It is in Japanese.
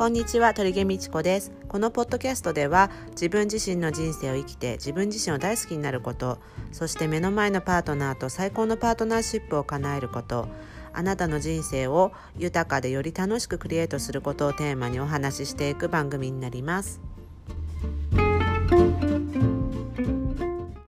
こんにちは、鳥毛みちこです。このポッドキャストでは、自分自身の人生を生きて自分自身を大好きになること、そして目の前のパートナーと最高のパートナーシップを叶えること、あなたの人生を豊かでより楽しくクリエイトすることをテーマにお話ししていく番組になります。